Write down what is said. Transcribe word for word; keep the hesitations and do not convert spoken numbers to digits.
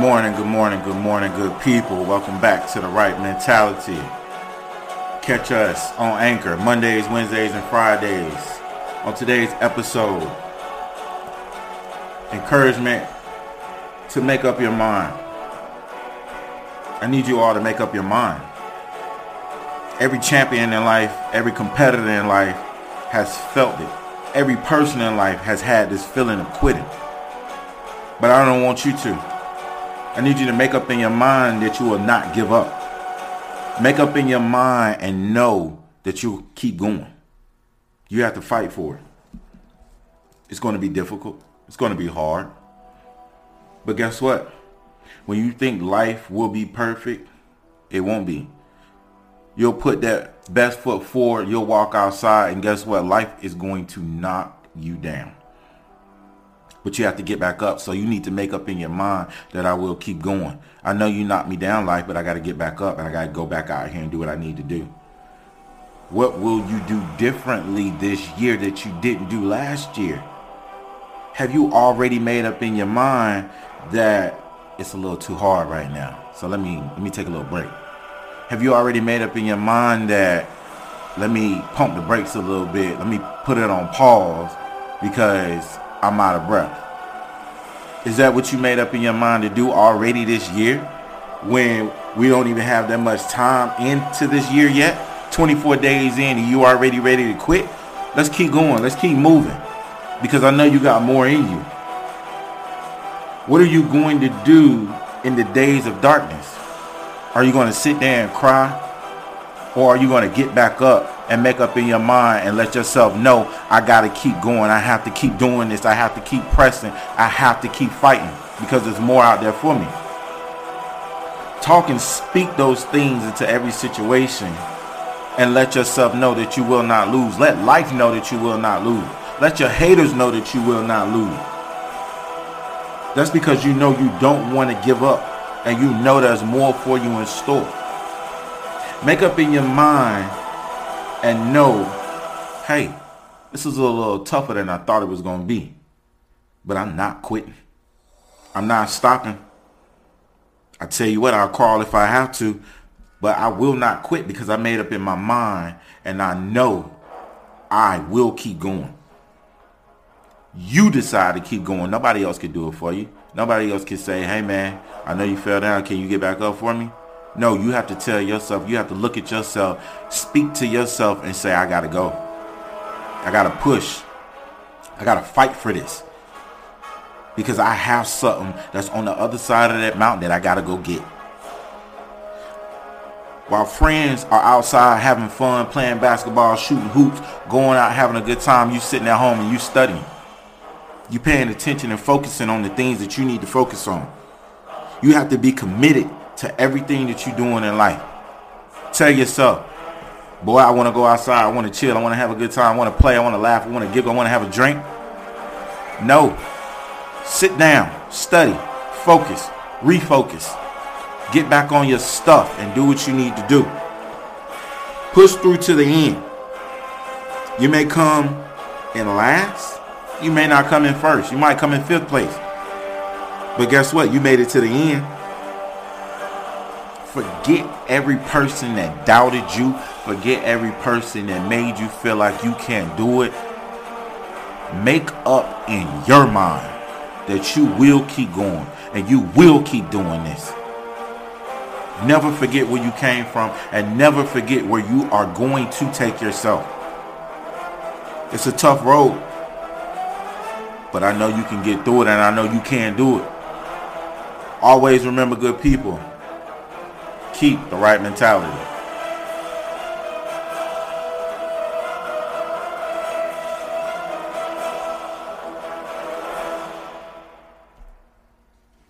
morning, good morning, good morning, good people. Welcome back to The Right Mentality. Catch us on Anchor Mondays, Wednesdays, and Fridays. On today's episode, encouragement to make up your mind. I need you all to make up your mind. Every champion in life, every competitor in life has felt it. Every person in life has had this feeling of quitting. But I don't want you to. I need you to make up in your mind that you will not give up. Make up in your mind and know that you'll keep going. You have to fight for it. It's going to be difficult. It's going to be hard. But guess what? When you think life will be perfect, it won't be. You'll put that best foot forward. You'll walk outside, and guess what? Life is going to knock you down. But you have to get back up. So you need to make up in your mind that I will keep going. I know you knocked me down, life, but I got to get back up. And I got to go back out here and do what I need to do. What will you do differently this year that you didn't do last year? Have you already made up in your mind that it's a little too hard right now? So let me let me take a little break. Have you already made up in your mind that let me pump the brakes a little bit? Let me put it on pause because I'm out of breath. Is that what you made up in your mind to do already this year, when we don't even have that much time into this year yet? twenty-four days in and you already ready to quit? Let's keep going. Let's keep moving, because I know you got more in you. What are you going to do in the days of darkness? Are you going to sit there and cry, or are you going to get back up and make up in your mind and let yourself know, I got to keep going. I have to keep doing this. I have to keep pressing. I have to keep fighting, because there's more out there for me. Talk and speak those things into every situation, and let yourself know that you will not lose. Let life know that you will not lose. Let your haters know that you will not lose. That's because you know you don't want to give up, and you know there's more for you in store. Make up in your mind and know, hey, this is a little tougher than I thought it was going to be, but I'm not quitting. I'm not stopping. I tell you what, I'll crawl if I have to, but I will not quit, because I made up in my mind and I know I will keep going. You decide to keep going. Nobody else can do it for you. Nobody else can say, hey man, I know you fell down. Can you get back up for me? No, you have to tell yourself, you have to look at yourself, speak to yourself and say, I got to go. I got to push. I got to fight for this, because I have something that's on the other side of that mountain that I got to go get. While friends are outside having fun, playing basketball, shooting hoops, going out, having a good time, you sitting at home and you studying. You paying attention and focusing on the things that you need to focus on. You have to be committed to everything that you're doing in life. Tell yourself, boy, I want to go outside. I want to chill. I want to have a good time. I want to play. I want to laugh. I want to giggle. I want to have a drink. No. Sit down. Study. Focus. Refocus. Get back on your stuff and do what you need to do. Push through to the end. You may come in last. You may not come in first. You might come in fifth place. But guess what? You made it to the end. Forget every person that doubted you. Forget every person that made you feel like you can't do it. Make up in your mind that you will keep going and you will keep doing this. Never forget where you came from, and never forget where you are going to take yourself. It's a tough road, but I know you can get through it, and I know you can do it. Always remember, good people, keep the right mentality.